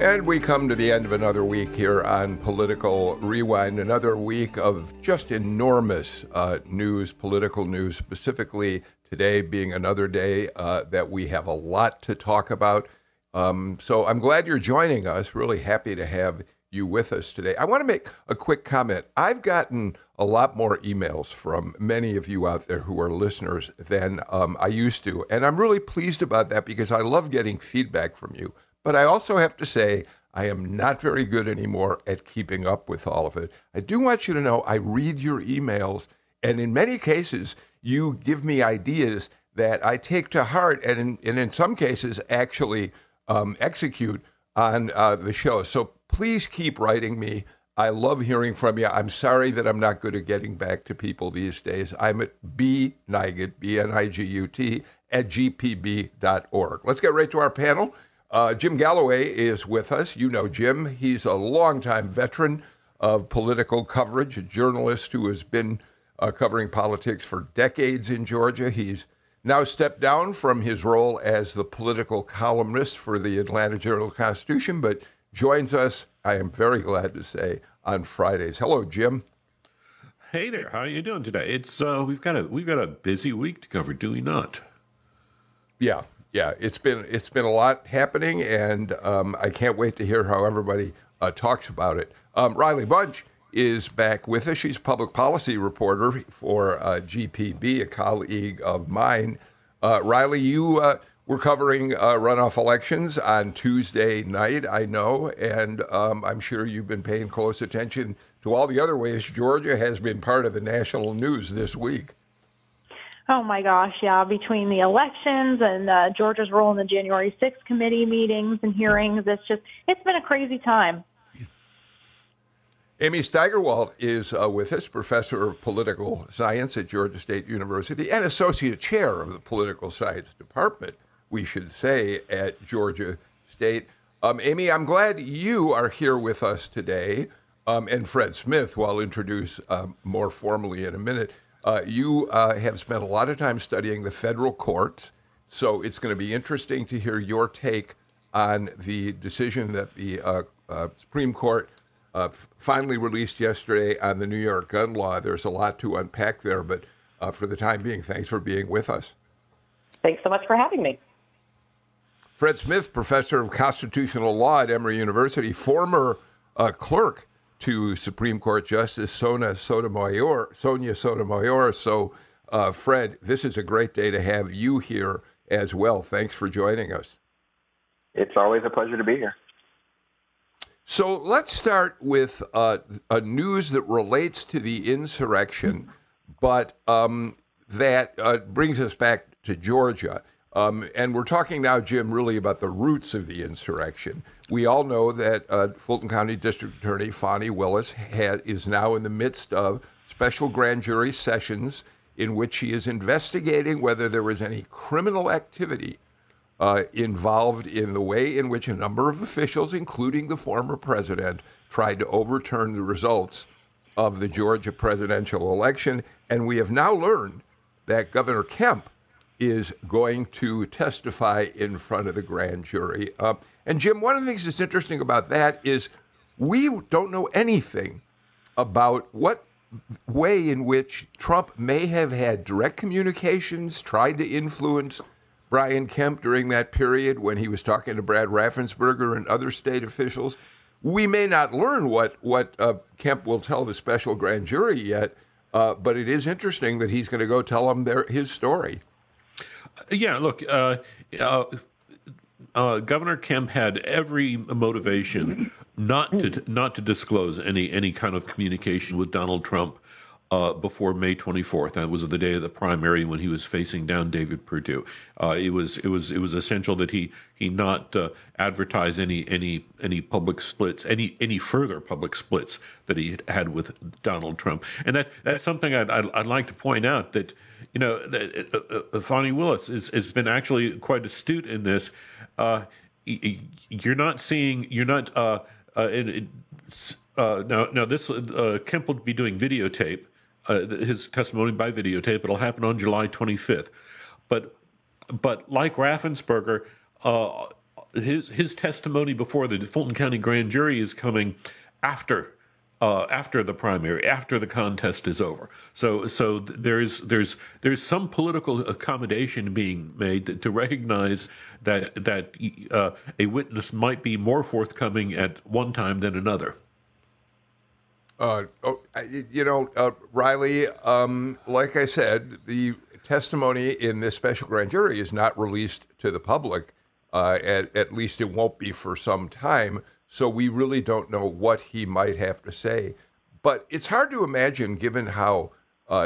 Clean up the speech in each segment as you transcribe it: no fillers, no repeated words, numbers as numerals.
And we come to the end of another week here on Political Rewind, another week of just enormous news, political news, specifically today being another day that we have a lot to talk about. So I'm glad you're joining us. Really happy to have you with us today. I want to make a quick comment. I've gotten a lot more emails from many of you out there who are listeners than I used to. And I'm really pleased about that because I love getting feedback from you. But I also have to say, I am not very good anymore at keeping up with all of it. I do want you to know I read your emails, and in many cases, you give me ideas that I take to heart and in some cases actually execute on the show. So please keep writing me. I love hearing from you. I'm sorry that I'm not good at getting back to people these days. I'm at bnigut, B-N-I-G-U-T, at gpb.org. Let's get right to our panel. Jim Galloway is with us. You know Jim. He's a longtime veteran of political coverage, a journalist who has been covering politics for decades in Georgia. He's now stepped down from his role as the political columnist for the Atlanta Journal-Constitution, but joins us, I am very glad to say, on Fridays. Hello, Jim. Hey there. How are you doing today? It's we've got a busy week to cover, do we not? Yeah. Yeah, it's been a lot happening, and I can't wait to hear how everybody talks about it. Riley Bunch is back with us. She's a public policy reporter for GPB, a colleague of mine. Riley, you were covering runoff elections on Tuesday night, I know, and I'm sure you've been paying close attention to all the other ways Georgia has been part of the national news this week. Oh, my gosh, yeah, between the elections and Georgia's role in the January 6th committee meetings and hearings, it's been a crazy time. Amy Steigerwald is with us, professor of political science at Georgia State University and associate chair of the political science department, we should say, at Georgia State. Amy, I'm glad you are here with us today, and Fred Smith, who I'll introduce more formally in a minute. You have spent a lot of time studying the federal courts, so it's going to be interesting to hear your take on the decision that the Supreme Court finally released yesterday on the New York gun law. There's a lot to unpack there, but for the time being, thanks for being with us. Thanks so much for having me. Fred Smith, professor of constitutional law at Emory University, former clerk to Supreme Court Justice Sonia Sotomayor. So, Fred, this is a great day to have you here as well. Thanks for joining us. It's always a pleasure to be here. So let's start with a news that relates to the insurrection, but that brings us back to Georgia. And we're talking now, Jim, really about the roots of the insurrection. We all know that Fulton County District Attorney Fani Willis is now in the midst of special grand jury sessions in which she is investigating whether there was any criminal activity involved in the way in which a number of officials, including the former president, tried to overturn the results of the Georgia presidential election. And we have now learned that Governor Kemp is going to testify in front of the grand jury. And Jim, one of the things that's interesting about that is we don't know anything about what way in which Trump may have had direct communications, tried to influence Brian Kemp during that period when he was talking to Brad Raffensperger and other state officials. We may not learn what Kemp will tell the special grand jury yet, but it is interesting that he's going to go tell them his story. Yeah, look, Governor Kemp had every motivation not to disclose any kind of communication with Donald Trump before May 24th. That was the day of the primary when he was facing down David Perdue. It was essential that he not advertise any public splits, any further public splits that he had with Donald Trump. And that's something I'd like to point out, that you know Fani Willis has been actually quite astute in this. Now, Kemp will be doing videotape. His testimony by videotape. It'll happen on July 25th. But like Raffensperger, his testimony before the Fulton County Grand Jury is coming after the primary, after the contest is over. So there's some political accommodation being made to recognize that a witness might be more forthcoming at one time than another. Riley, like I said, the testimony in this special grand jury is not released to the public. At least it won't be for some time. So we really don't know what he might have to say. But it's hard to imagine, given how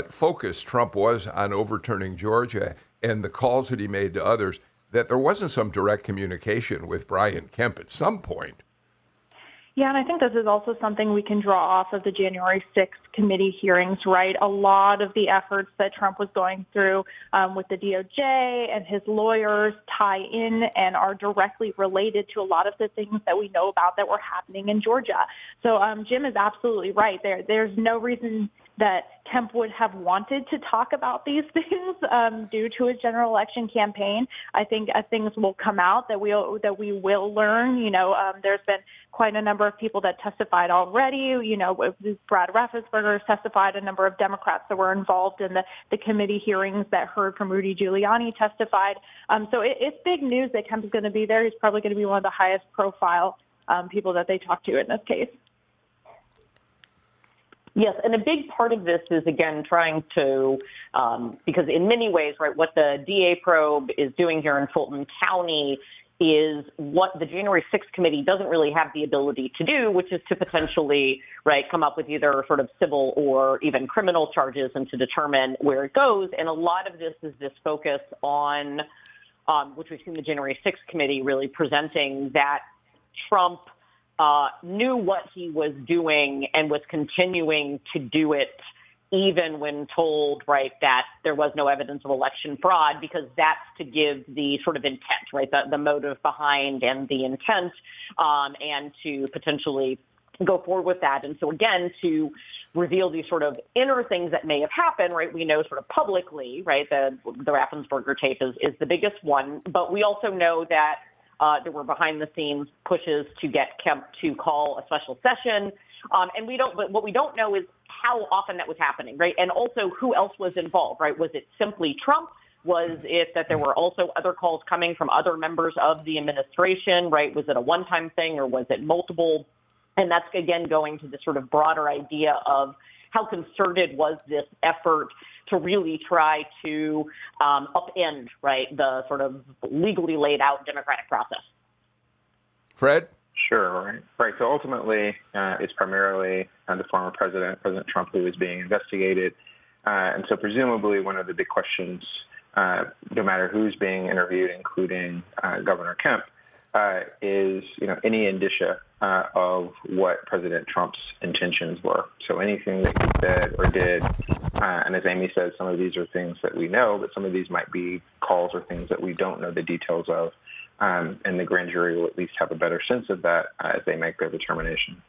focused Trump was on overturning Georgia and the calls that he made to others, that there wasn't some direct communication with Brian Kemp at some point. Yeah, and I think this is also something we can draw off of the January 6th committee hearings, right? A lot of the efforts that Trump was going through with the DOJ and his lawyers tie in and are directly related to a lot of the things that we know about that were happening in Georgia. So Jim is absolutely right. There's no reason that Kemp would have wanted to talk about these things due to his general election campaign. I think things will come out that we will learn. You know, there's been quite a number of people that testified already. You know, Brad Raffensperger testified, a number of Democrats that were involved in the committee hearings that heard from Rudy Giuliani testified. So it's big news that Kemp is going to be there. He's probably going to be one of the highest profile people that they talk to in this case. Yes, and a big part of this is, again, trying to, because in many ways, right, what the DA probe is doing here in Fulton County is what the January 6th committee doesn't really have the ability to do, which is to potentially, right, come up with either sort of civil or even criminal charges and to determine where it goes. And a lot of this is this focus on, which we've seen the January 6th committee really presenting, that Trump knew what he was doing and was continuing to do it even when told, right, that there was no evidence of election fraud, because that's to give the sort of intent, right, the motive behind and the intent, and to potentially go forward with that. And so, again, to reveal these sort of inner things that may have happened, right, we know sort of publicly, right, the Raffensperger tape is the biggest one, but we also know that there were behind-the-scenes pushes to get Kemp to call a special session, but what we don't know is how often that was happening, right? And also, who else was involved, right? Was it simply Trump? Was it that there were also other calls coming from other members of the administration, right? Was it a one-time thing, or was it multiple? And that's again going to this sort of broader idea of how concerted was this effort to really try to upend, right, the sort of legally laid out democratic process. Fred? Sure. Right. So ultimately, it's primarily the former President Trump, who is being investigated. And so presumably one of the big questions, no matter who's being interviewed, including Governor Kemp, is, you know, any indicia of what President Trump's intentions were. So anything that he said or did, and as Amy said, some of these are things that we know, but some of these might be calls or things that we don't know the details of, and the grand jury will at least have a better sense of that as they make their determination.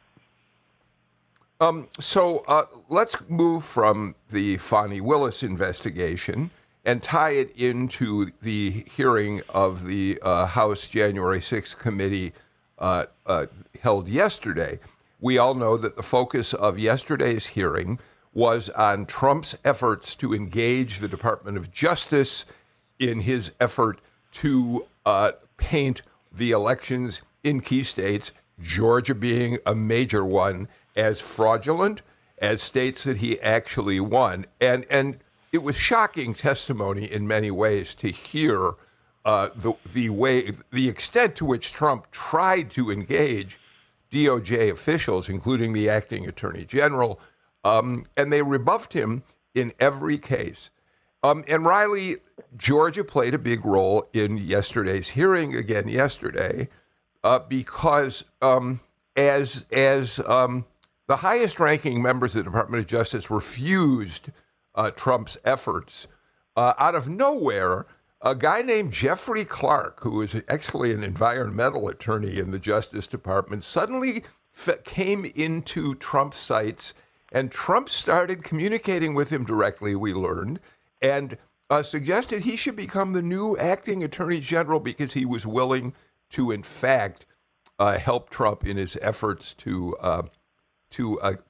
So let's move from the Fani Willis investigation and tie it into the hearing of the House January 6th committee held yesterday. We all know that the focus of yesterday's hearing was on Trump's efforts to engage the Department of Justice in his effort to paint the elections in key states, Georgia being a major one, as fraudulent, as states that he actually won. And it was shocking testimony in many ways to hear the extent to which Trump tried to engage DOJ officials, including the acting attorney general, And they rebuffed him in every case. And Riley, Georgia played a big role in yesterday's hearing again yesterday because as the highest ranking members of the Department of Justice refused Trump's efforts, out of nowhere, a guy named Jeffrey Clark, who is actually an environmental attorney in the Justice Department, suddenly came into Trump's sights, and Trump started communicating with him directly, we learned, and suggested he should become the new acting attorney general because he was willing to, in fact, help Trump in his efforts to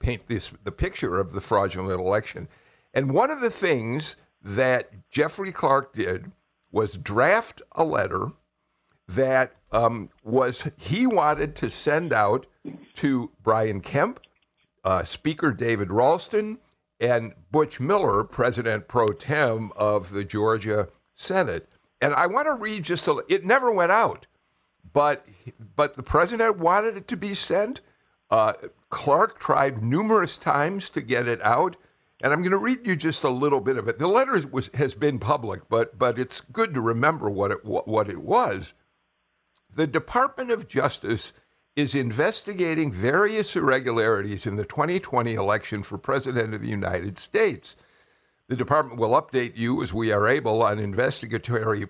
paint the picture of the fraudulent election. And one of the things that Jeffrey Clark did was draft a letter that he wanted to send out to Brian Kemp, Speaker David Ralston, and Butch Miller, President pro tem of the Georgia Senate. And I want to read just it never went out, but the president wanted it to be sent. Clark tried numerous times to get it out. And I'm going to read you just a little bit of it. The letter has been public, but it's good to remember what it was. The Department of Justice is investigating various irregularities in the 2020 election for President of the United States. The department will update you as we are able on investigatory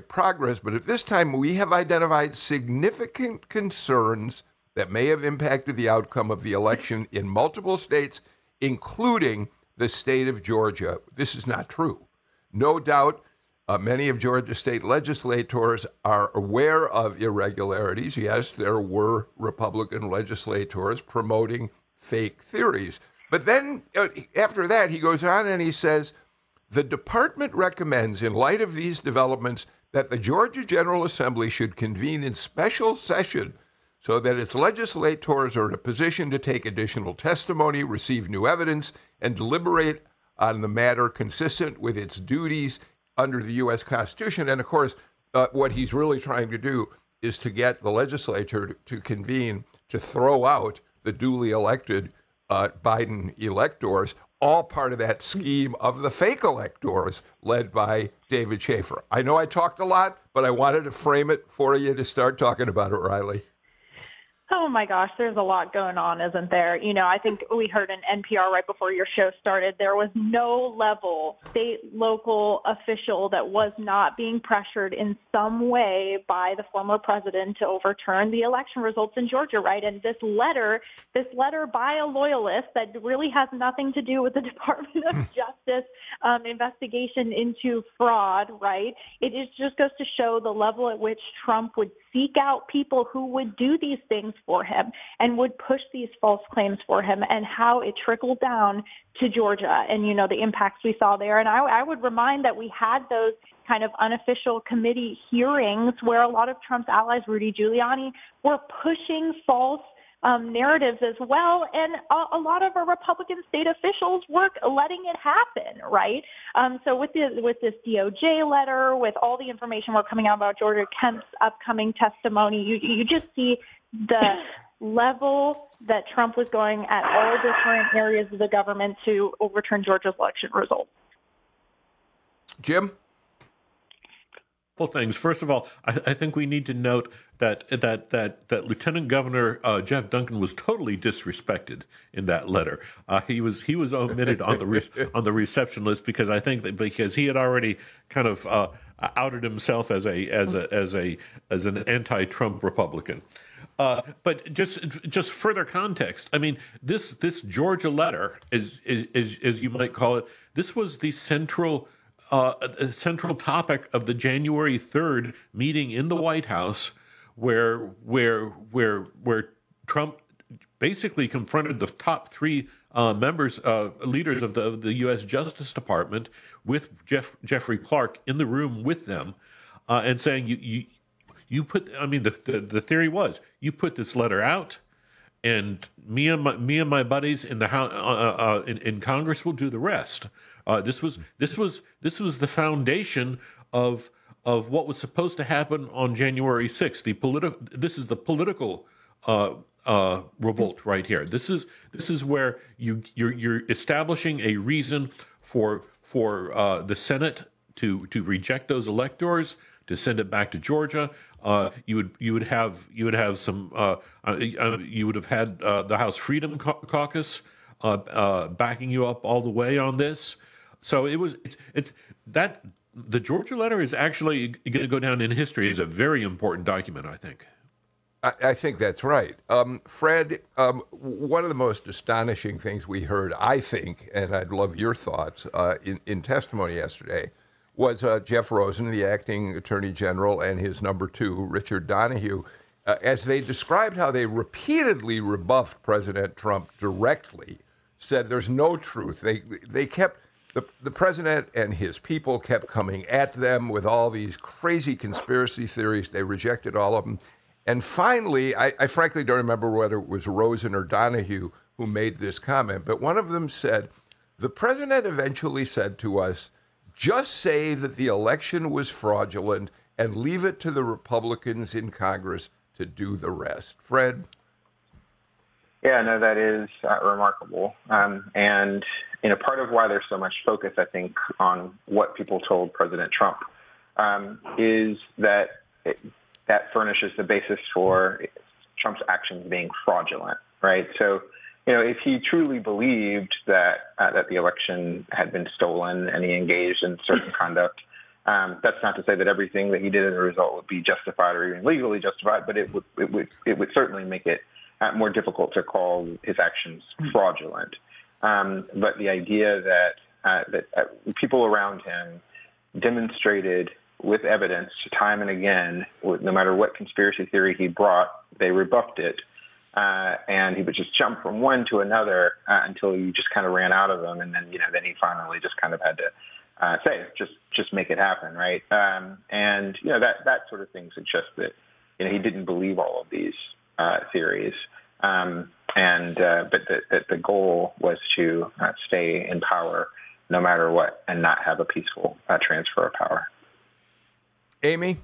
progress, but at this time we have identified significant concerns that may have impacted the outcome of the election in multiple states, including the state of Georgia. This is not true. No doubt, many of Georgia state legislators are aware of irregularities. Yes, there were Republican legislators promoting fake theories. But then after that, he goes on and he says, the department recommends, in light of these developments, that the Georgia General Assembly should convene in special session so that its legislators are in a position to take additional testimony, receive new evidence, and deliberate on the matter consistent with its duties under the U.S. Constitution. And, of course, what he's really trying to do is to get the legislature to convene to throw out the duly elected Biden electors, all part of that scheme of the fake electors led by David Schaefer. I know I talked a lot, but I wanted to frame it for you to start talking about it, Riley. Oh, my gosh, there's a lot going on, isn't there? You know, I think we heard in NPR right before your show started, there was no level, state, local official that was not being pressured in some way by the former president to overturn the election results in Georgia, right? And this letter by a loyalist that really has nothing to do with the Department of Justice investigation into fraud, right? It just goes to show the level at which Trump would seek out people who would do these things for him and would push these false claims for him, and how it trickled down to Georgia and, you know, the impacts we saw there. And I would remind that we had those kind of unofficial committee hearings where a lot of Trump's allies, Rudy Giuliani, were pushing false narratives as well. And a lot of our Republican state officials were letting it happen, right? So with this DOJ letter, with all the information we're coming out about Georgia Kemp's upcoming testimony, you just see the level that Trump was going at all different areas of the government to overturn Georgia's election results. Jim? Couple things. First of all, I think we need to note that Lieutenant Governor Jeff Duncan was totally disrespected in that letter. He was omitted on the reception list because I think that because he had already kind of outed himself as an anti-Trump Republican. But just further context. I mean, this Georgia letter is as you might call it. This was the central topic of the January 3rd meeting in the White House, where Trump basically confronted the top three leaders of the U.S. Justice Department with Jeffrey Clark in the room with them, and saying you put. I mean, the theory was you put this letter out, and me and my buddies in the House, in Congress will do the rest. This was the foundation of what was supposed to happen on January 6th. This is the political revolt right here. This is where you're establishing a reason for the Senate to reject those electors, to send it back to Georgia. You would have had the House Freedom Caucus backing you up all the way on this. So it's that the Georgia letter is actually going to go down in history as a very important document, I think. I think that's right. Fred, one of the most astonishing things we heard, I think, and I'd love your thoughts, in testimony yesterday, was Jeff Rosen, the acting attorney general, and his number two, Richard Donoghue, as they described how they repeatedly rebuffed President Trump directly, said there's no truth. They kept, the president and his people kept coming at them with all these crazy conspiracy theories. They rejected all of them. And finally, I frankly don't remember whether it was Rosen or Donoghue who made this comment, but one of them said, the president eventually said to us, just say that the election was fraudulent and leave it to the Republicans in Congress to do the rest. Fred? Yeah, no, that is remarkable. And, you know, part of why there's so much focus, I think, on what people told President Trump is that that furnishes the basis for Trump's actions being fraudulent, right? So, you know, if he truly believed that the election had been stolen and he engaged in certain conduct, that's not to say that everything that he did as a result would be justified or even legally justified, but it would certainly make it more difficult to call his actions fraudulent. But the idea that people around him demonstrated with evidence time and again, no matter what conspiracy theory he brought, they rebuffed it. And he would just jump from one to another until you just kind of ran out of them. And then, you know, then he finally just kind of had to say, just make it happen, right? And, you know, that sort of thing suggests that, you know, he didn't believe all of these theories. But that the goal was to stay in power no matter what and not have a peaceful transfer of power. Amy?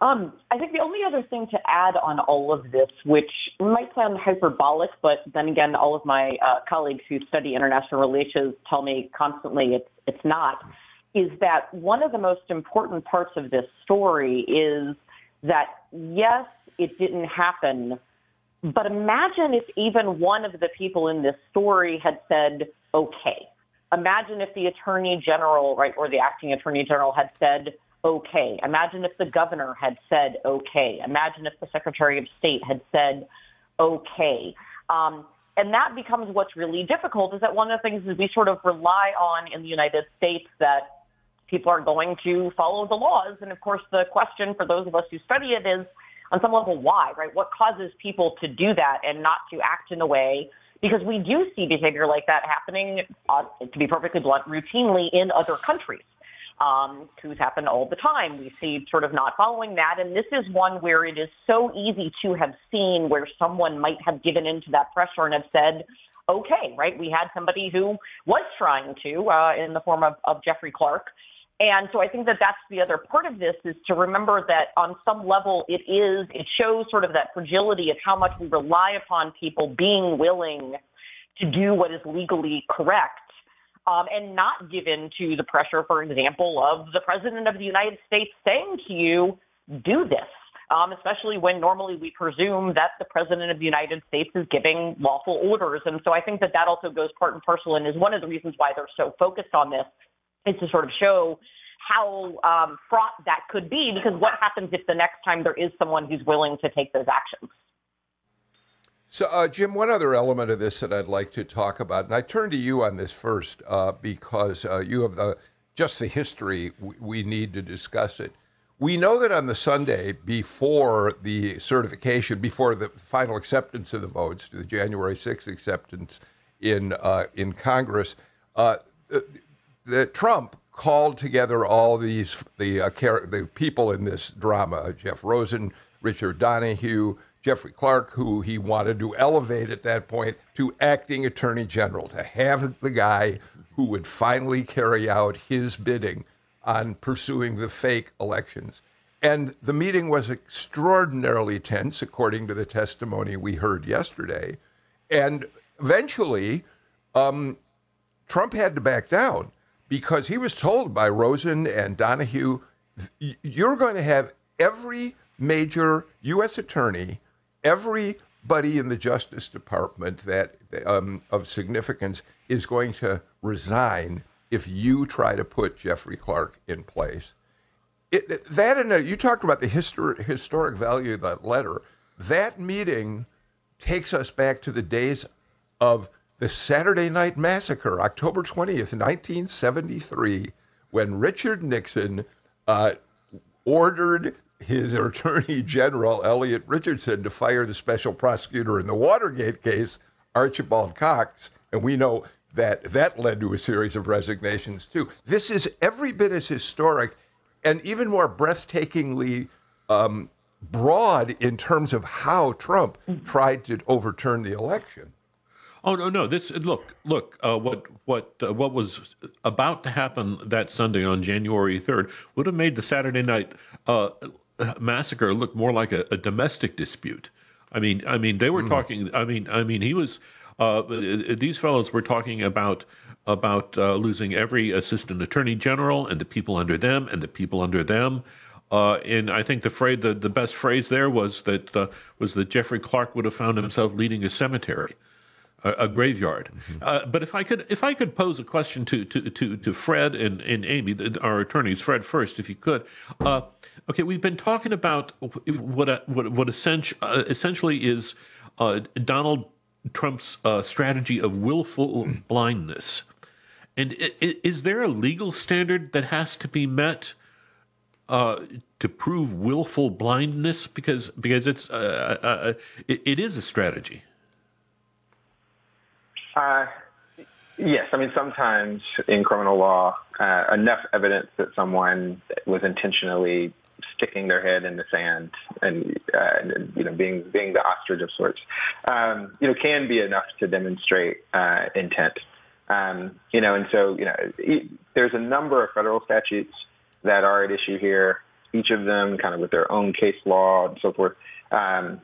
I think the only other thing to add on all of this, which might sound hyperbolic, but then again, all of my colleagues who study international relations tell me constantly it's not, is that one of the most important parts of this story is that, yes, it didn't happen, but imagine if even one of the people in this story had said, okay. Imagine if the attorney general, right, or the acting attorney general had said, okay. Imagine if the governor had said, okay. Imagine if the secretary of state had said, okay. And that becomes what's really difficult is that one of the things is we sort of rely on in the United States that people are going to follow the laws. And, of course, the question for those of us who study it is, on some level, why, right? What causes people to do that and not to act in a way? Because we do see behavior like that happening, to be perfectly blunt, routinely in other countries. Coups happen all the time. We see sort of not following that. And this is one where it is so easy to have seen where someone might have given into that pressure and have said, okay, right? We had somebody who was trying to, in the form of Jeffrey Clark. And so I think that that's the other part of this is to remember that on some level it shows sort of that fragility of how much we rely upon people being willing to do what is legally correct. And not give in to the pressure, for example, of the president of the United States saying to you, do this, especially when normally we presume that the president of the United States is giving lawful orders. And so I think that that also goes part and parcel and is one of the reasons why they're so focused on this is to sort of show how fraught that could be, because what happens if the next time there is someone who's willing to take those actions? So, Jim, one other element of this that I'd like to talk about, and I turn to you on this first because you have just the history we need to discuss it. We know that on the Sunday before the certification, before the final acceptance of the votes, the January 6th acceptance in Congress, that Trump called together all these the people in this drama, Jeff Rosen, Richard Donoghue, Jeffrey Clark, who he wanted to elevate at that point to acting attorney general, to have the guy who would finally carry out his bidding on pursuing the fake elections. And the meeting was extraordinarily tense, according to the testimony we heard yesterday. And eventually, Trump had to back down because he was told by Rosen and Donoghue, you're going to have every major U.S. attorney, everybody in the Justice Department that of significance is going to resign if you try to put Jeffrey Clark in place. You talked about the historic value of that letter. That meeting takes us back to the days of the Saturday Night Massacre, October 20th, 1973, when Richard Nixon ordered his Attorney General, Elliot Richardson, to fire the special prosecutor in the Watergate case, Archibald Cox. And we know that that led to a series of resignations, too. This is every bit as historic and even more breathtakingly broad in terms of how Trump tried to overturn the election. Oh no! This look. What was about to happen that Sunday on January 3rd would have made the Saturday Night Massacre look more like a domestic dispute. I mean, they were talking. I mean, he was. These fellows were talking about losing every assistant attorney general and the people under them and the people under them. And I think the best phrase there was that Jeffrey Clark would have found himself leading a cemetery, a graveyard. Mm-hmm. But if I could pose a question to Fred and Amy, our attorneys, Fred first, if you could. Okay, we've been talking about what essentially is Donald Trump's strategy of willful blindness. And is there a legal standard that has to be met to prove willful blindness? Because it's it is a strategy. Yes, I mean, sometimes in criminal law, enough evidence that someone was intentionally sticking their head in the sand and being the ostrich of sorts, can be enough to demonstrate intent. There's a number of federal statutes that are at issue here. Each of them, kind of with their own case law and so forth. And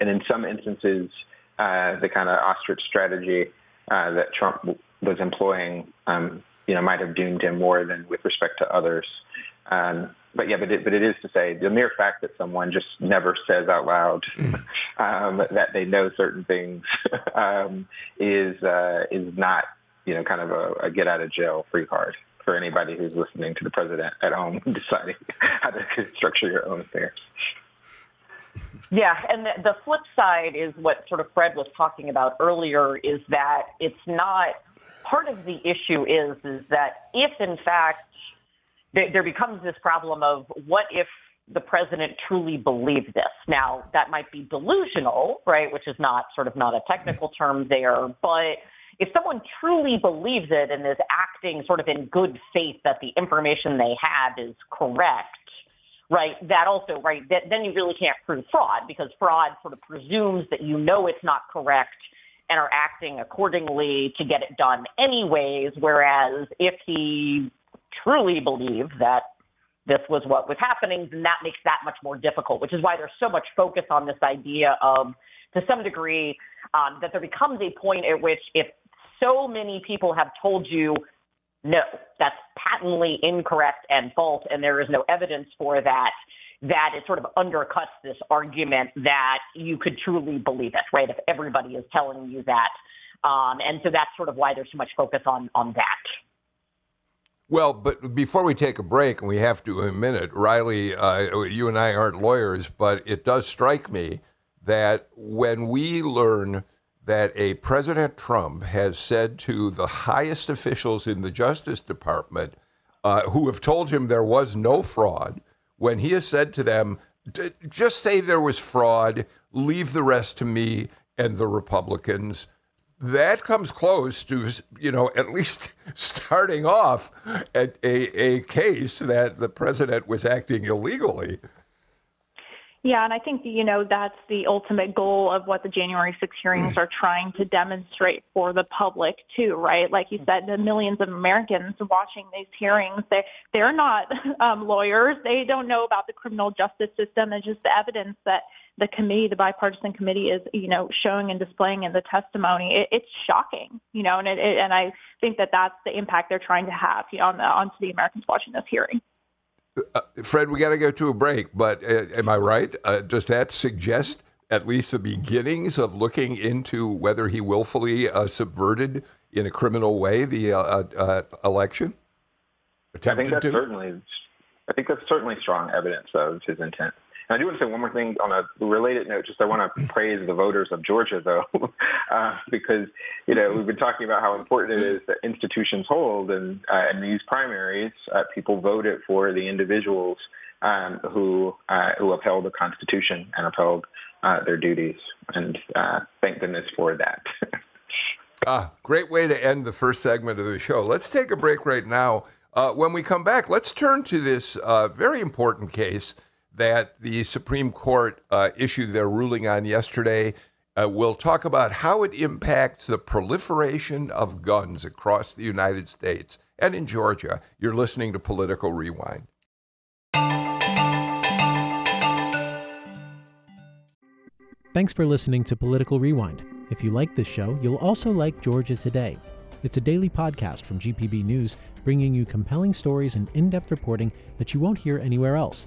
in some instances, the kind of ostrich strategy that Trump was employing, might have doomed him more than with respect to others. But it is to say the mere fact that someone just never says out loud that they know certain things is not, kind of a get out of jail free card for anybody who's listening to the president at home deciding how to structure your own affairs. Yeah, and the flip side is what sort of Fred was talking about earlier, is that it's not – part of the issue is that if, in fact, there becomes this problem of what if the president truly believed this? Now, that might be delusional, right, which is not a technical term there, but – if someone truly believes it and is acting sort of in good faith that the information they have is correct, right, that also, right, then you really can't prove fraud, because fraud sort of presumes that you know it's not correct and are acting accordingly to get it done anyways, whereas if he truly believed that this was what was happening, then that makes that much more difficult, which is why there's so much focus on this idea of, to some degree, that there becomes a point at which if so many people have told you, no, that's patently incorrect and false, and there is no evidence for that, that it sort of undercuts this argument that you could truly believe it, right, if everybody is telling you that. And so that's sort of why there's so much focus on that. Well, but before we take a break, and we have to in a minute, Riley, you and I aren't lawyers, but it does strike me that when we learn that a President Trump has said to the highest officials in the Justice Department who have told him there was no fraud, when he has said to them, just say there was fraud, leave the rest to me and the Republicans, that comes close to, at least starting off at a case that the president was acting illegally. Yeah, and I think, you know, that's the ultimate goal of what the January 6 hearings are trying to demonstrate for the public, too, right? Like you said, the millions of Americans watching these hearings, they're not lawyers. They don't know about the criminal justice system. It's just the evidence that the committee, the bipartisan committee, is, you know, showing and displaying in the testimony. It's shocking, you know, and and I think that that's the impact they're trying to have, you know, onto the Americans watching this hearing. Fred, we got to go to a break, but am I right? Does that suggest at least the beginnings of looking into whether he willfully subverted in a criminal way the election? I think that's certainly strong evidence of his intent. And I do want to say one more thing on a related note. Just I want to praise the voters of Georgia, though, because, you know, we've been talking about how important it is that institutions hold. And in these primaries, people voted for the individuals who upheld the Constitution and upheld their duties. And thank goodness for that. Great way to end the first segment of the show. Let's take a break right now. When we come back, let's turn to this very important case that the Supreme Court issued their ruling on yesterday. We'll talk about how it impacts the proliferation of guns across the United States and in Georgia. You're listening to Political Rewind. Thanks for listening to Political Rewind. If you like this show, you'll also like Georgia Today. It's a daily podcast from GPB News, bringing you compelling stories and in-depth reporting that you won't hear anywhere else.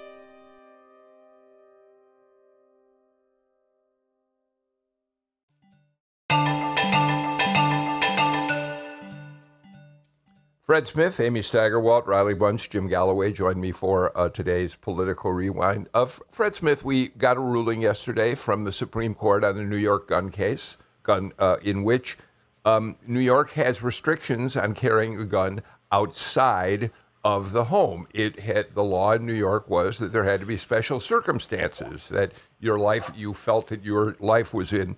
Fred Smith, Amy Steigerwald, Riley Bunch, Jim Galloway joined me for today's Political Rewind. Fred Smith, we got a ruling yesterday from the Supreme Court on the New York gun case, in which New York has restrictions on carrying the gun outside of the home. The law in New York was that there had to be special circumstances, that you felt that your life was in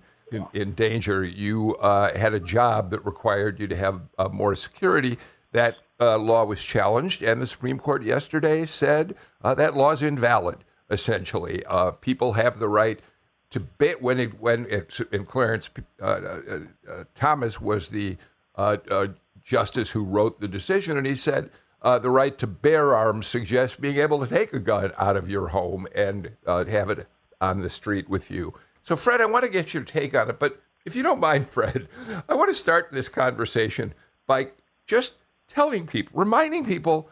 danger. You had a job that required you to have more security. That law was challenged, and the Supreme Court yesterday said that law's invalid, essentially. People have the right to bear, and Clarence Thomas was the justice who wrote the decision, and he said the right to bear arms suggests being able to take a gun out of your home and have it on the street with you. So, Fred, I want to get your take on it, but if you don't mind, Fred, I want to start this conversation by just reminding people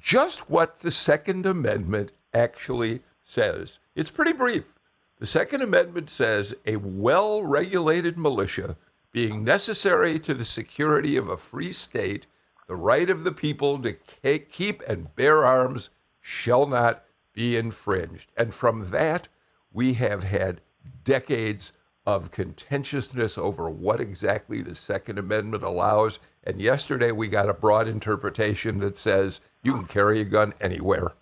just what the Second Amendment actually says. It's pretty brief. The Second Amendment says a well-regulated militia being necessary to the security of a free state, the right of the people to keep and bear arms shall not be infringed. And from that, we have had decades of contentiousness over what exactly the Second Amendment allows. And yesterday we got a broad interpretation that says you can carry a gun anywhere.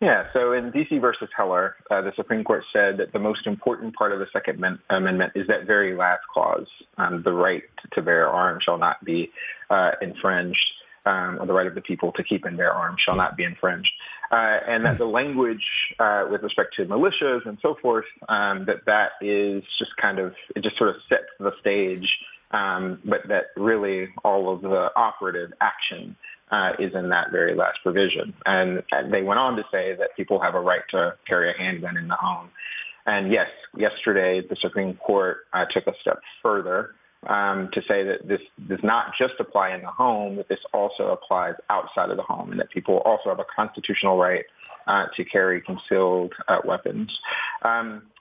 Yeah, so in D.C. versus Heller, the Supreme Court said that the most important part of the Second Amendment is that very last clause. The right to bear arms shall not be infringed, or the right of the people to keep and bear arms shall not be infringed. And that the language with respect to militias and so forth, that is just kind of, it just sort of sets the stage. But that really all of the operative action is in that very last provision. And they went on to say that people have a right to carry a handgun in the home. And yes, yesterday the Supreme Court took a step further to say that this does not just apply in the home, that this also applies outside of the home, and that people also have a constitutional right to carry concealed weapons.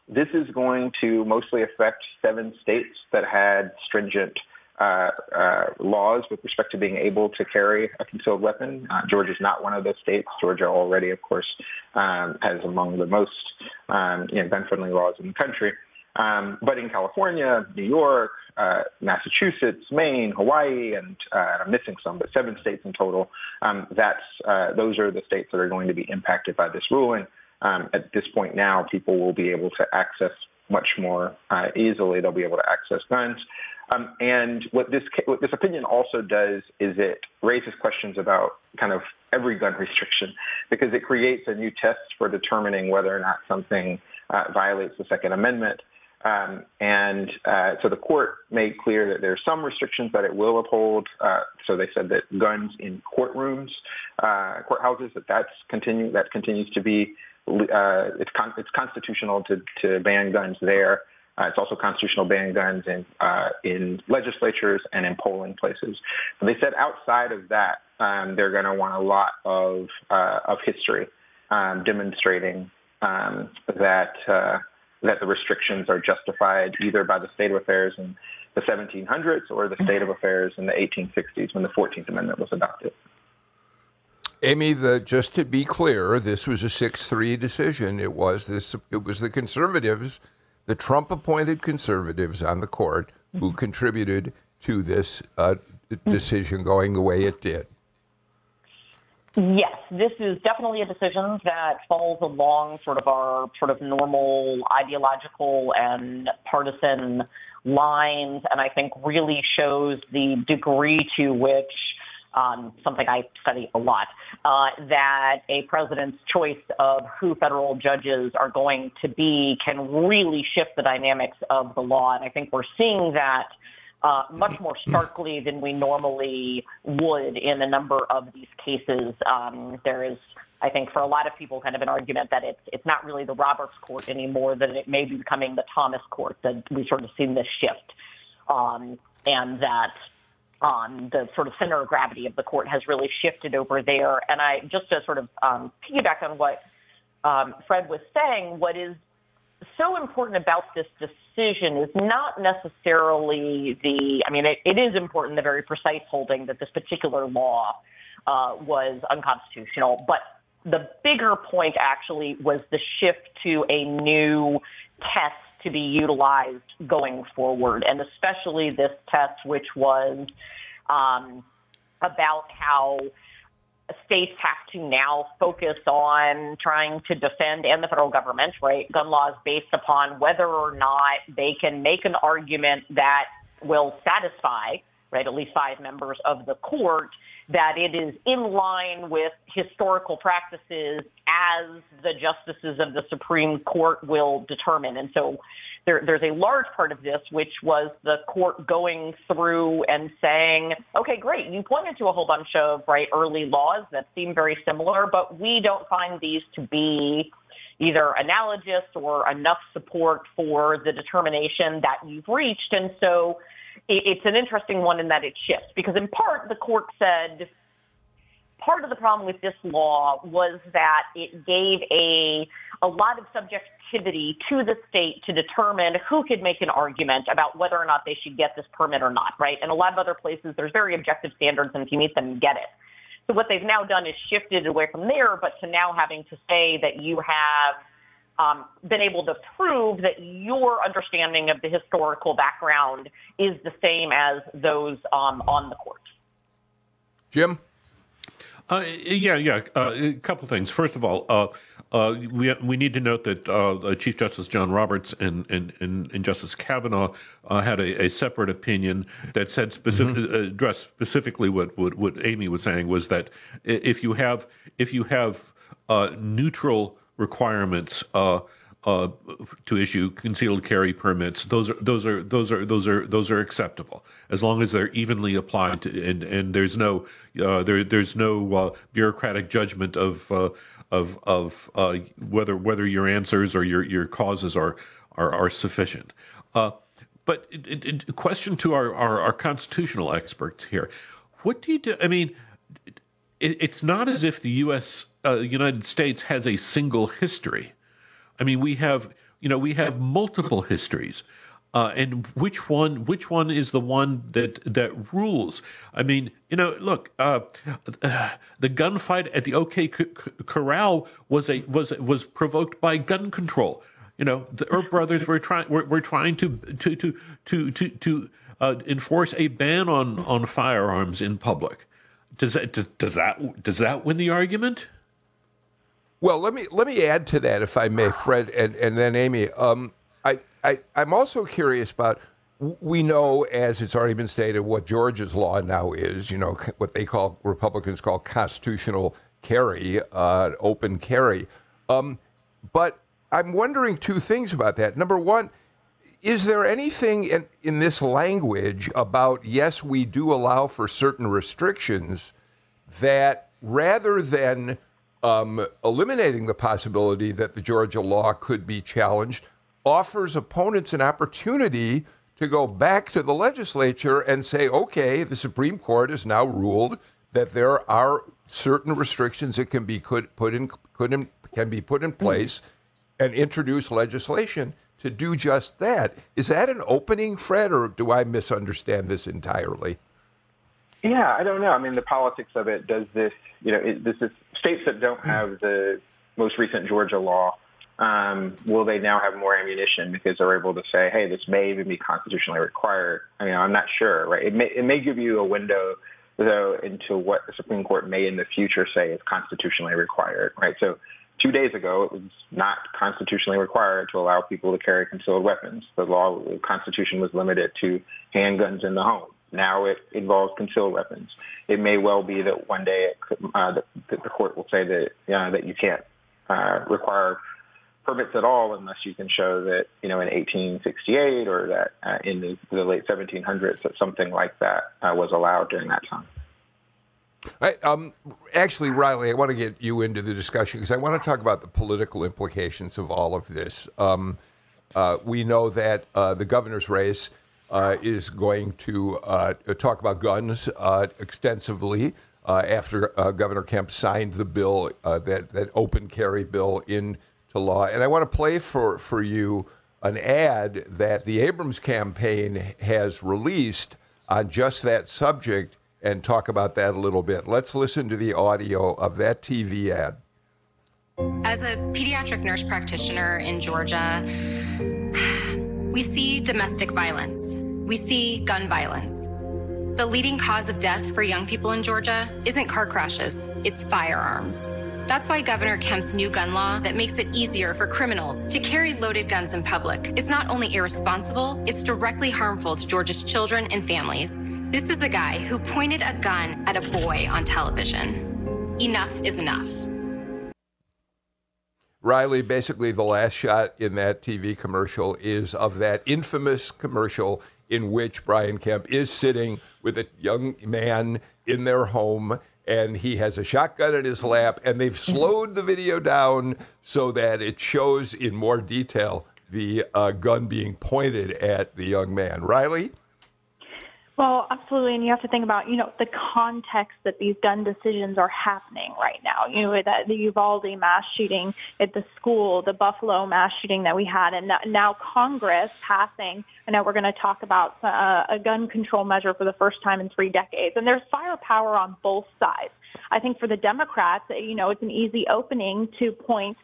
This is going to mostly affect 7 states that had stringent laws with respect to being able to carry a concealed weapon. Georgia's not one of those states. Georgia already, of course, has among the most gun-friendly laws in the country. But in California, New York, Massachusetts, Maine, Hawaii, and I'm missing some, but 7 states in total, those are the states that are going to be impacted by this ruling. At this point now, people will be able to access much more easily. They'll be able to access guns. And what this opinion also does is it raises questions about kind of every gun restriction, because it creates a new test for determining whether or not something violates the Second Amendment. So the court made clear that there are some restrictions that it will uphold. So they said that guns in courtrooms, courthouses, that continues to be it's constitutional to ban guns there. It's also constitutional ban guns in legislatures and in polling places. So they said outside of that, they're going to want a lot of history demonstrating that the restrictions are justified either by the state of affairs in the 1700s or the state of affairs in the 1860s when the 14th Amendment was adopted. Amy, just to be clear, this was a 6-3 decision. It was the conservatives, the Trump-appointed conservatives on the court, who contributed to this decision going the way it did. Yes, this is definitely a decision that falls along sort of our sort of normal ideological and partisan lines, and I think really shows the degree to which something I study a lot, that a president's choice of who federal judges are going to be can really shift the dynamics of the law, and I think we're seeing that much more starkly than we normally would in a number of these cases. There is, I think, for a lot of people, kind of an argument that it's not really the Roberts Court anymore, that it may be becoming the Thomas Court, that we've sort of seen this shift, and that the sort of center of gravity of the court has really shifted over there. And I just to sort of piggyback on what Fred was saying, what is so important about this decision is not necessarily it is important, the very precise holding that this particular law was unconstitutional, but the bigger point actually was the shift to a new test to be utilized going forward, and especially this test, which was about how states have to now focus on trying to defend, and the federal government, right, gun laws based upon whether or not they can make an argument that will satisfy, right, at least 5 members of the court, that it is in line with historical practices as the justices of the Supreme Court will determine. And so there's a large part of this, which was the court going through and saying, okay, great, you pointed to a whole bunch of early laws that seem very similar, but we don't find these to be either analogous or enough support for the determination that you've reached. And so it's an interesting one in that it shifts, because in part the court said part of the problem with this law was that it gave a lot of subjectivity to the state to determine who could make an argument about whether or not they should get this permit or not, right? And a lot of other places, there's very objective standards, and if you meet them, you get it. So what they've now done is shifted away from there, but to now having to say that you have been able to prove that your understanding of the historical background is the same as those on the court. Jim? A couple things. First of all, we need to note that Chief Justice John Roberts and Justice Kavanaugh had a separate opinion that said addressed specifically what Amy was saying, was that if you have neutral requirements to issue concealed carry permits, those are acceptable as long as they're evenly applied to, and there's no bureaucratic judgment of whether your answers or your causes are sufficient. But a question to our constitutional experts here: what do you do? I mean, it's not as if the United States has a single history. I mean, we have multiple histories, and which one is the one that rules? I mean, look, the gunfight at the OK Corral was provoked by gun control. The Earp brothers were trying to enforce a ban on firearms in public. Does that win the argument? Well, let me add to that, if I may, Fred, and then Amy. I'm also curious about, we know, as it's already been stated, what Georgia's law now is, you know, what they call, Republicans call constitutional carry, open carry. But I'm wondering two things about that. Number one, is there anything in this language about, yes, we do allow for certain restrictions, that rather than eliminating the possibility that the Georgia law could be challenged, offers opponents an opportunity to go back to the legislature and say, okay, the Supreme Court has now ruled that there are certain restrictions that can be put in place, and introduce legislation to do just that. Is that an opening, Fred, or do I misunderstand this entirely? Yeah, I don't know. I mean, the politics of it, does this, you know, this is states that don't have the most recent Georgia law, will they now have more ammunition because they're able to say, hey, this may even be constitutionally required? I mean, I'm not sure, right? It may give you a window, though, into what the Supreme Court may in the future say is constitutionally required, right? So 2 days ago, it was not constitutionally required to allow people to carry concealed weapons. The Constitution was limited to handguns in the home. Now it involves concealed weapons. It may well be that one day the court will say that you can't require permits at all unless you can show that, you know, in 1868 or that in the late 1700s that something like that was allowed during that time. Right. Actually, Riley, I want to get you into the discussion because I want to talk about the political implications of all of this. We know that the governor's race is going to talk about guns extensively after Governor Kemp signed the bill, that open carry bill, into law. And I want to play for you an ad that the Abrams campaign has released on just that subject, and talk about that a little bit. Let's listen to the audio of that TV ad. As a pediatric nurse practitioner in Georgia, we see domestic violence. We see gun violence. The leading cause of death for young people in Georgia isn't car crashes, it's firearms. That's why Governor Kemp's new gun law that makes it easier for criminals to carry loaded guns in public is not only irresponsible, it's directly harmful to Georgia's children and families. This is a guy who pointed a gun at a boy on television. Enough is enough. Riley, basically the last shot in that TV commercial is of that infamous commercial in which Brian Kemp is sitting with a young man in their home, and he has a shotgun in his lap, and they've slowed the video down so that it shows in more detail the gun being pointed at the young man. Riley? Well, absolutely, and you have to think about, you know, the context that these gun decisions are happening right now. You know, that the Uvalde mass shooting at the school, the Buffalo mass shooting that we had, and now Congress passing, I know we're going to talk about a gun control measure for the first time in 3 decades, and there's firepower on both sides. I think for the Democrats, you know, it's an easy opening to point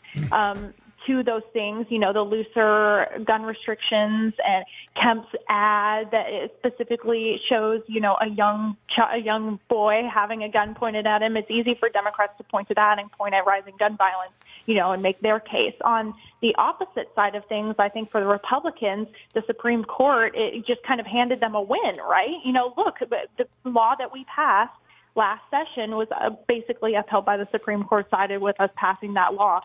to those things, you know, the looser gun restrictions, and Kemp's ad that specifically shows, you know, a young boy having a gun pointed at him. It's easy for Democrats to point to that and point at rising gun violence, you know, and make their case. On the opposite side of things, I think for the Republicans, the Supreme Court, it just kind of handed them a win, right? You know, look, the law that we passed last session was basically upheld by the Supreme Court, sided with us passing that law.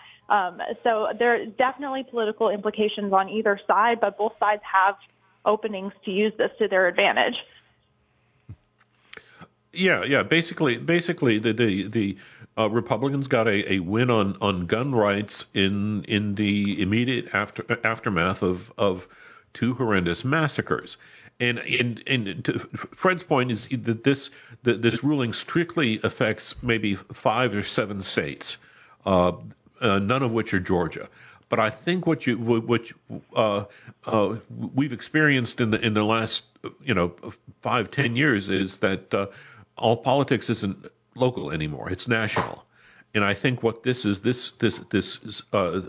So there are definitely political implications on either side, but both sides have openings to use this to their advantage. Yeah. Basically, the Republicans got a win on gun rights in the immediate aftermath of 2 horrendous massacres. And to Fred's point is that this ruling strictly affects maybe 5 or 7 states, none of which are Georgia. But I think what we've experienced in the last 5-10 years is that all politics isn't local anymore; it's national. And I think what this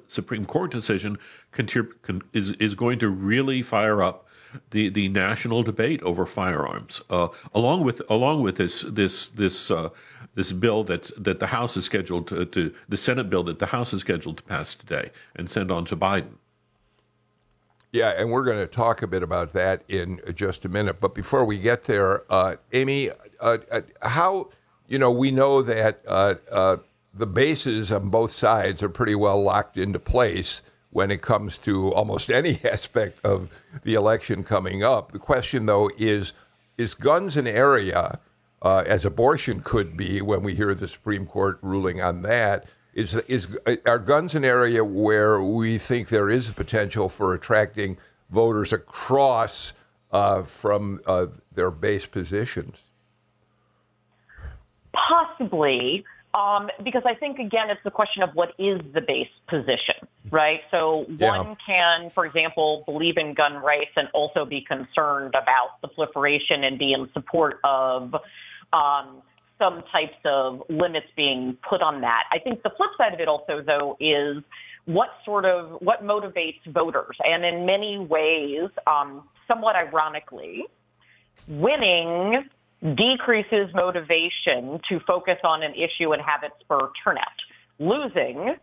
Supreme Court decision is going to really fire up the national debate over firearms, along with this bill that the House is scheduled to the Senate bill that the House is scheduled to pass today and send on to Biden. Yeah, and we're going to talk a bit about that in just a minute. But before we get there, Amy, how, you know, we know that the bases on both sides are pretty well locked into place when it comes to almost any aspect of the election coming up. The question, though, is guns an area, as abortion could be when we hear the Supreme Court ruling on that, are guns an area where we think there is potential for attracting voters across from their base positions? Possibly. Because I think, again, it's the question of what is the base position, right? So one can, for example, believe in gun rights and also be concerned about the proliferation and be in support of some types of limits being put on that. I think the flip side of it also, though, is what motivates voters. And in many ways, somewhat ironically, winning decreases motivation to focus on an issue and have it spur turnout. Losing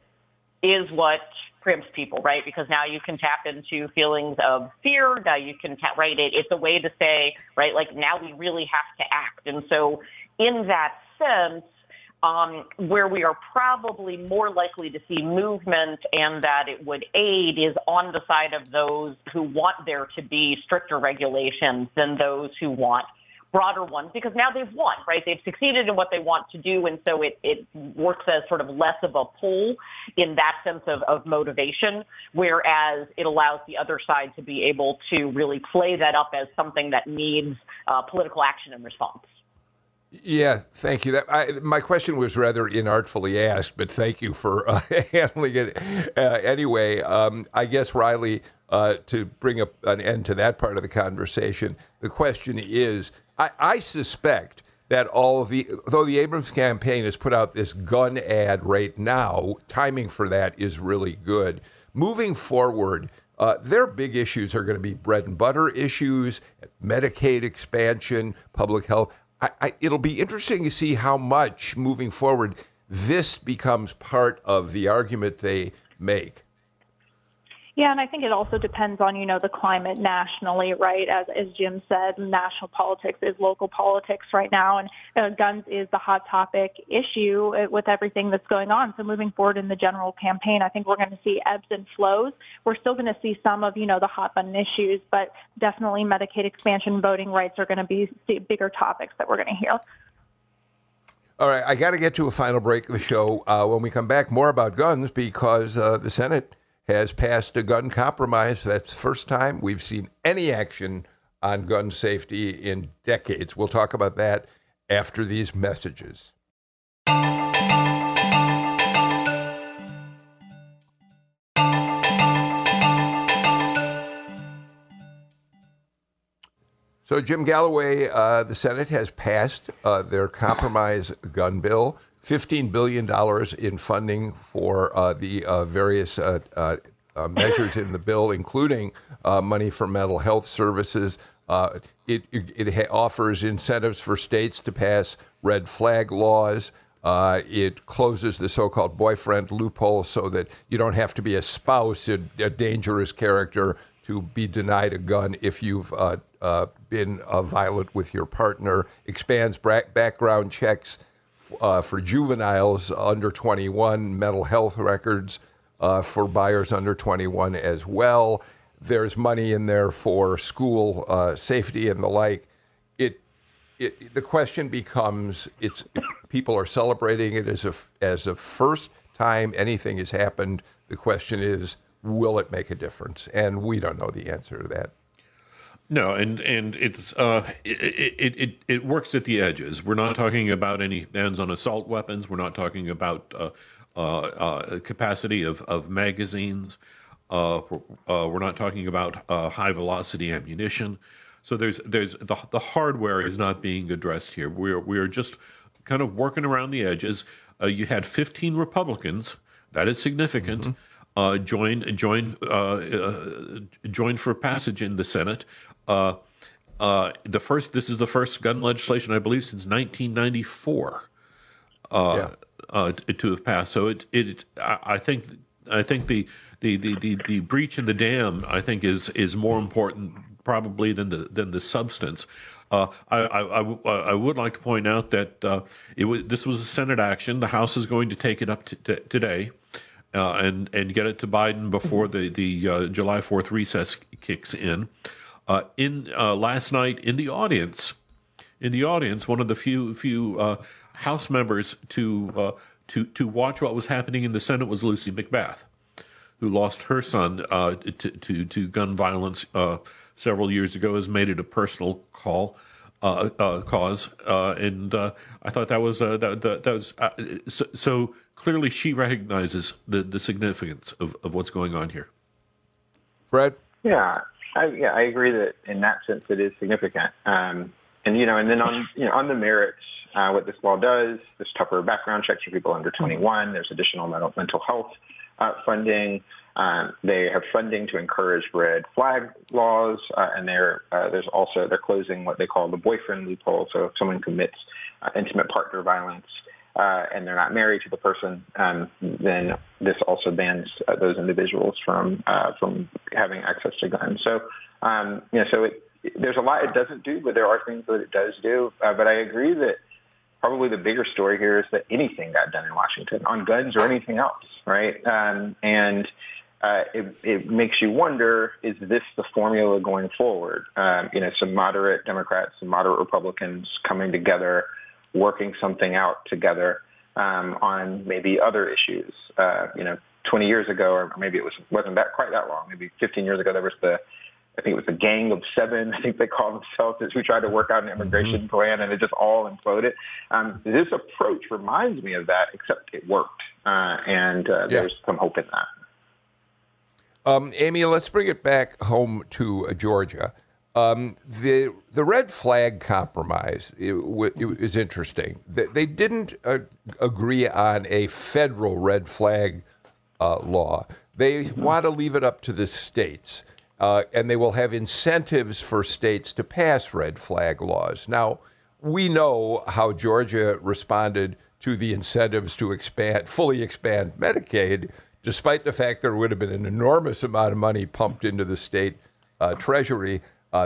is what crimps people, right? Because now you can tap into feelings of fear. Now you can tap, right? It's a way to say, right, like now we really have to act. And so in that sense, where we are probably more likely to see movement and that it would aid is on the side of those who want there to be stricter regulations than those who want broader ones, because now they've won, right? They've succeeded in what they want to do, and so it works as sort of less of a pull in that sense of motivation, whereas it allows the other side to be able to really play that up as something that needs political action and response. Yeah, thank you. My question was rather inartfully asked, but thank you for handling it. Anyway, I guess, Riley, to bring up an end to that part of the conversation, the question is, I suspect that though the Abrams campaign has put out this gun ad right now, timing for that is really good. Moving forward, their big issues are going to be bread and butter issues, Medicaid expansion, public health. It'll be interesting to see how much, moving forward, this becomes part of the argument they make. Yeah, and I think it also depends on, the climate nationally, right? As Jim said, national politics is local politics right now, and guns is the hot topic issue with everything that's going on. So moving forward in the general campaign, I think we're going to see ebbs and flows. We're still going to see some of, the hot button issues, but definitely Medicaid expansion, voting rights are going to be bigger topics that we're going to hear. All right, I got to get to a final break of the show. When we come back, more about guns, because the Senate has passed a gun compromise. That's the first time we've seen any action on gun safety in decades. We'll talk about that after these messages. So Jim Galloway, the Senate has passed their compromise gun bill. $15 billion in funding for the various measures in the bill, including money for mental health services. It offers incentives for states to pass red flag laws. It closes the so-called boyfriend loophole so that you don't have to be a spouse, a dangerous character, to be denied a gun if you've been violent with your partner. Expands background checks for juveniles under 21, mental health records for buyers under 21 as well. There's money in there for school safety and the like. The question becomes: people are celebrating it as a first time anything has happened. The question is, will it make a difference? And we don't know the answer to that. No, and it's it works at the edges. We're not talking about any bans on assault weapons. We're not talking about capacity of magazines. We're not talking about high velocity ammunition. So there's the hardware is not being addressed here. We're just kind of working around the edges. You had 15 Republicans. That is significant. Mm-hmm. Join for passage in the Senate. This is the first gun legislation, I believe, since 1994 to have passed. So I think the the breach in the dam, I think, is more important probably than the substance. I would like to point out that this was a Senate action. The House is going to take it up today and get it to Biden before the July 4th recess kicks in. Last night in the audience, one of the few House members to watch what was happening in the Senate was Lucy McBath, who lost her son to gun violence several years ago, has made it a personal cause, and I thought that was so clearly she recognizes the significance of what's going on here. Fred? I agree that in that sense it is significant, and then on the merits, what this law does, there's tougher background checks for people under 21. There's additional mental health funding. They have funding to encourage red flag laws, and they're closing what they call the boyfriend loophole. So if someone commits intimate partner violence and they're not married to the person, then this also bans those individuals from having access to guns. So there's a lot it doesn't do, but there are things that it does do. But I agree that probably the bigger story here is that anything got done in Washington on guns or anything else, right? It makes you wonder, is this the formula going forward? Some moderate Democrats, some moderate Republicans coming together, working something out together on maybe other issues. 20 years ago, or maybe it wasn't that quite that long, maybe 15 years ago, there was the Gang of Seven, I think they call themselves, as we tried to work out an immigration plan, and it just all imploded. This approach reminds me of that, except it worked, there's some hope in that. Amy, let's bring it back home to Georgia. The red flag compromise is interesting. They didn't agree on a federal red flag law. They want to leave it up to the states, and they will have incentives for states to pass red flag laws. Now, we know how Georgia responded to the incentives to fully expand Medicaid, despite the fact there would have been an enormous amount of money pumped into the state treasury.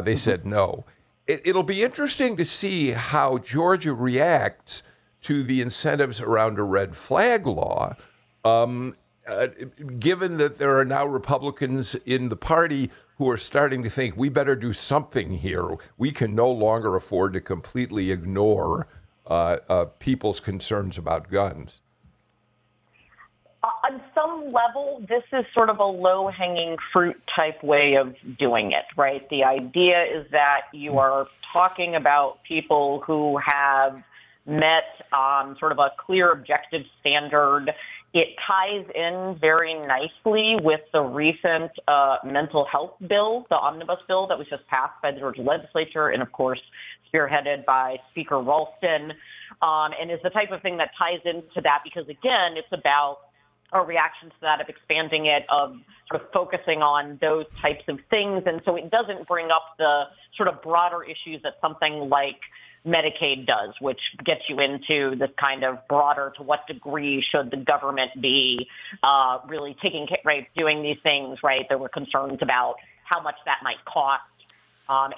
They said no. It'll be interesting to see how Georgia reacts to the incentives around a red flag law, given that there are now Republicans in the party who are starting to think we better do something here. We can no longer afford to completely ignore people's concerns about guns. On some level, this is sort of a low-hanging fruit type way of doing it, right? The idea is that you are talking about people who have met sort of a clear objective standard. It ties in very nicely with the recent mental health bill, the omnibus bill that was just passed by the Georgia legislature and, of course, spearheaded by Speaker Ralston, and is the type of thing that ties into that because, again, it's about our reaction to that, of expanding it, of sort of focusing on those types of things. And so it doesn't bring up the sort of broader issues that something like Medicaid does, which gets you into this kind of broader, to what degree should the government be really taking care, right, doing these things, right? There were concerns about how much that might cost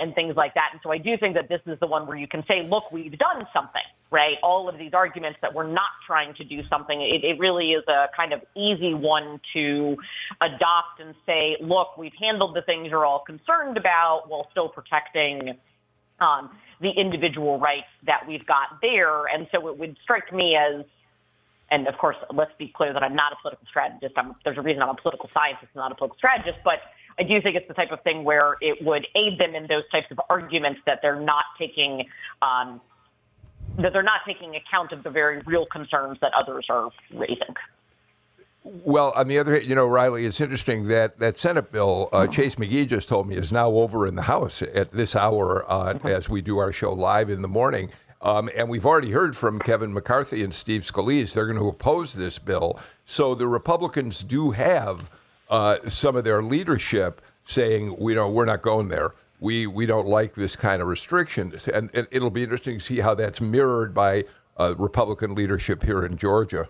and things like that. And so I do think that this is the one where you can say, look, we've done something, right? All of these arguments that we're not trying to do something, it really is a kind of easy one to adopt and say, look, we've handled the things you're all concerned about while still protecting the individual rights that we've got there. And so it would strike me as, and of course, let's be clear that I'm not a political strategist. There's a reason I'm a political scientist, not a political strategist, but I do think it's the type of thing where it would aid them in those types of arguments that they're not taking account of the very real concerns that others are raising. Well, on the other hand, Riley, it's interesting that Senate bill, Chase McGee just told me, is now over in the House at this hour as we do our show live in the morning. And we've already heard from Kevin McCarthy and Steve Scalise. They're going to oppose this bill. So the Republicans do have some of their leadership saying, we're not going there. We don't like this kind of restriction. And it'll be interesting to see how that's mirrored by Republican leadership here in Georgia.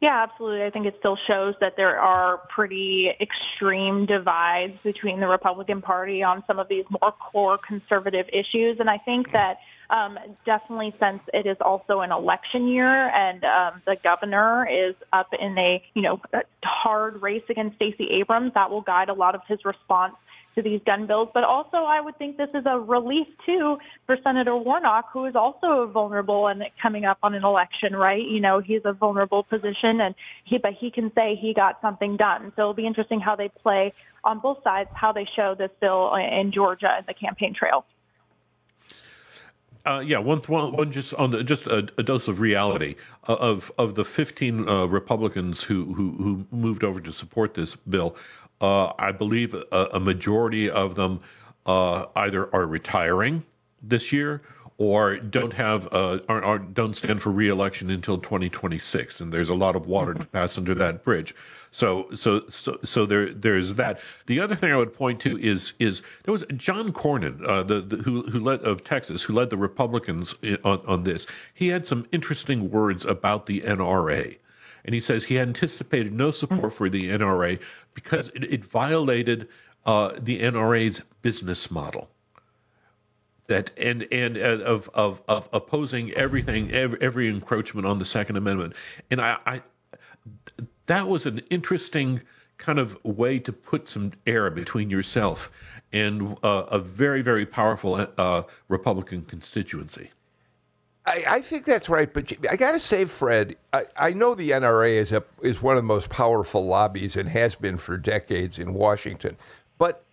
Yeah, absolutely. I think it still shows that there are pretty extreme divides between the Republican Party on some of these more core conservative issues. And I think that definitely since it is also an election year and the governor is up in a, a hard race against Stacey Abrams, that will guide a lot of his response to these gun bills. But also, I would think this is a relief, too, for Senator Warnock, who is also vulnerable and coming up on an election, right? He's a vulnerable position, and but he can say he got something done. So it'll be interesting how they play on both sides, how they show this bill in Georgia as a campaign trail. Just a dose of reality of the 15 Republicans who moved over to support this bill. I believe a majority of them either are retiring this year or don't have don't stand for re-election until 2026, and there's a lot of water to pass under that bridge. So there's that. The other thing I would point to is there was John Cornyn, who led the Republicans on this. He had some interesting words about the NRA. And he says he anticipated no support for the NRA because it violated the NRA's business model. Of opposing every encroachment on the Second Amendment. And I that was an interesting kind of way to put some air between yourself and a very, very powerful Republican constituency. I think that's right, but I got to say, Fred, I know the NRA is one of the most powerful lobbies and has been for decades in Washington, but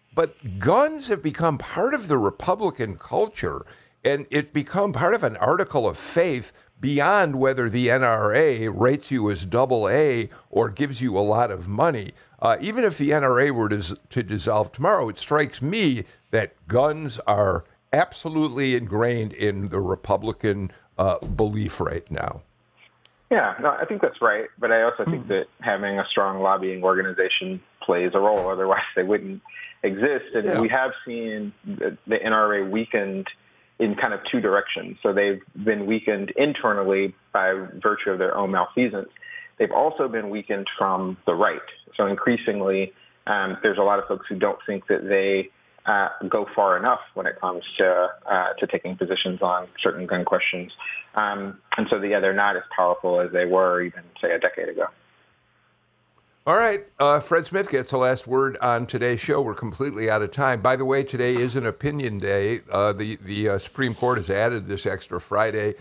guns have become part of the Republican culture, and it become part of an article of faith beyond whether the NRA rates you as AA or gives you a lot of money. Even if the NRA were to dissolve tomorrow, it strikes me that guns are absolutely ingrained in the Republican belief right now. Yeah, no, I think that's right. But I also think that having a strong lobbying organization plays a role. Otherwise, they wouldn't exist. And we have seen the NRA weakened in kind of two directions. So they've been weakened internally by virtue of their own malfeasance. They've also been weakened from the right. So increasingly, there's a lot of folks who don't think that they go far enough when it comes to taking positions on certain gun questions. And so, they're not as powerful as they were even, say, a decade ago. All right. Fred Smith gets the last word on today's show. We're completely out of time. By the way, today is an opinion day. The Supreme Court has added this extra Friday.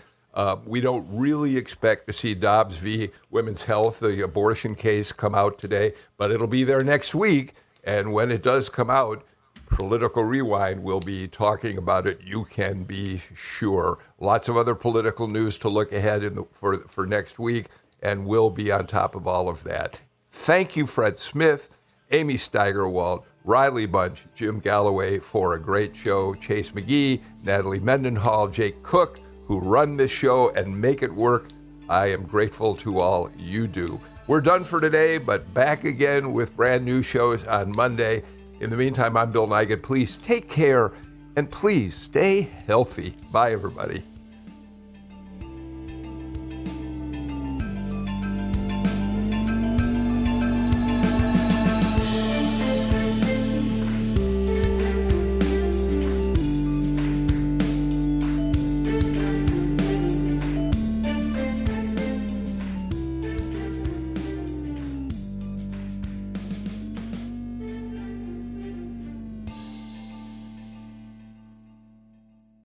We don't really expect to see Dobbs v. Women's Health, the abortion case, come out today, but it'll be there next week. And when it does come out, Political Rewind will be talking about it, you can be sure. Lots of other political news to look ahead for next week, and we'll be on top of all of that. Thank you, Fred Smith, Amy Steigerwald, Riley Bunch, Jim Galloway for a great show, Chase McGee, Natalie Mendenhall, Jake Cook, who run this show and make it work. I am grateful to all you do. We're done for today, but back again with brand new shows on Monday. In the meantime, I'm Bill Nigut. Please take care and please stay healthy. Bye, everybody.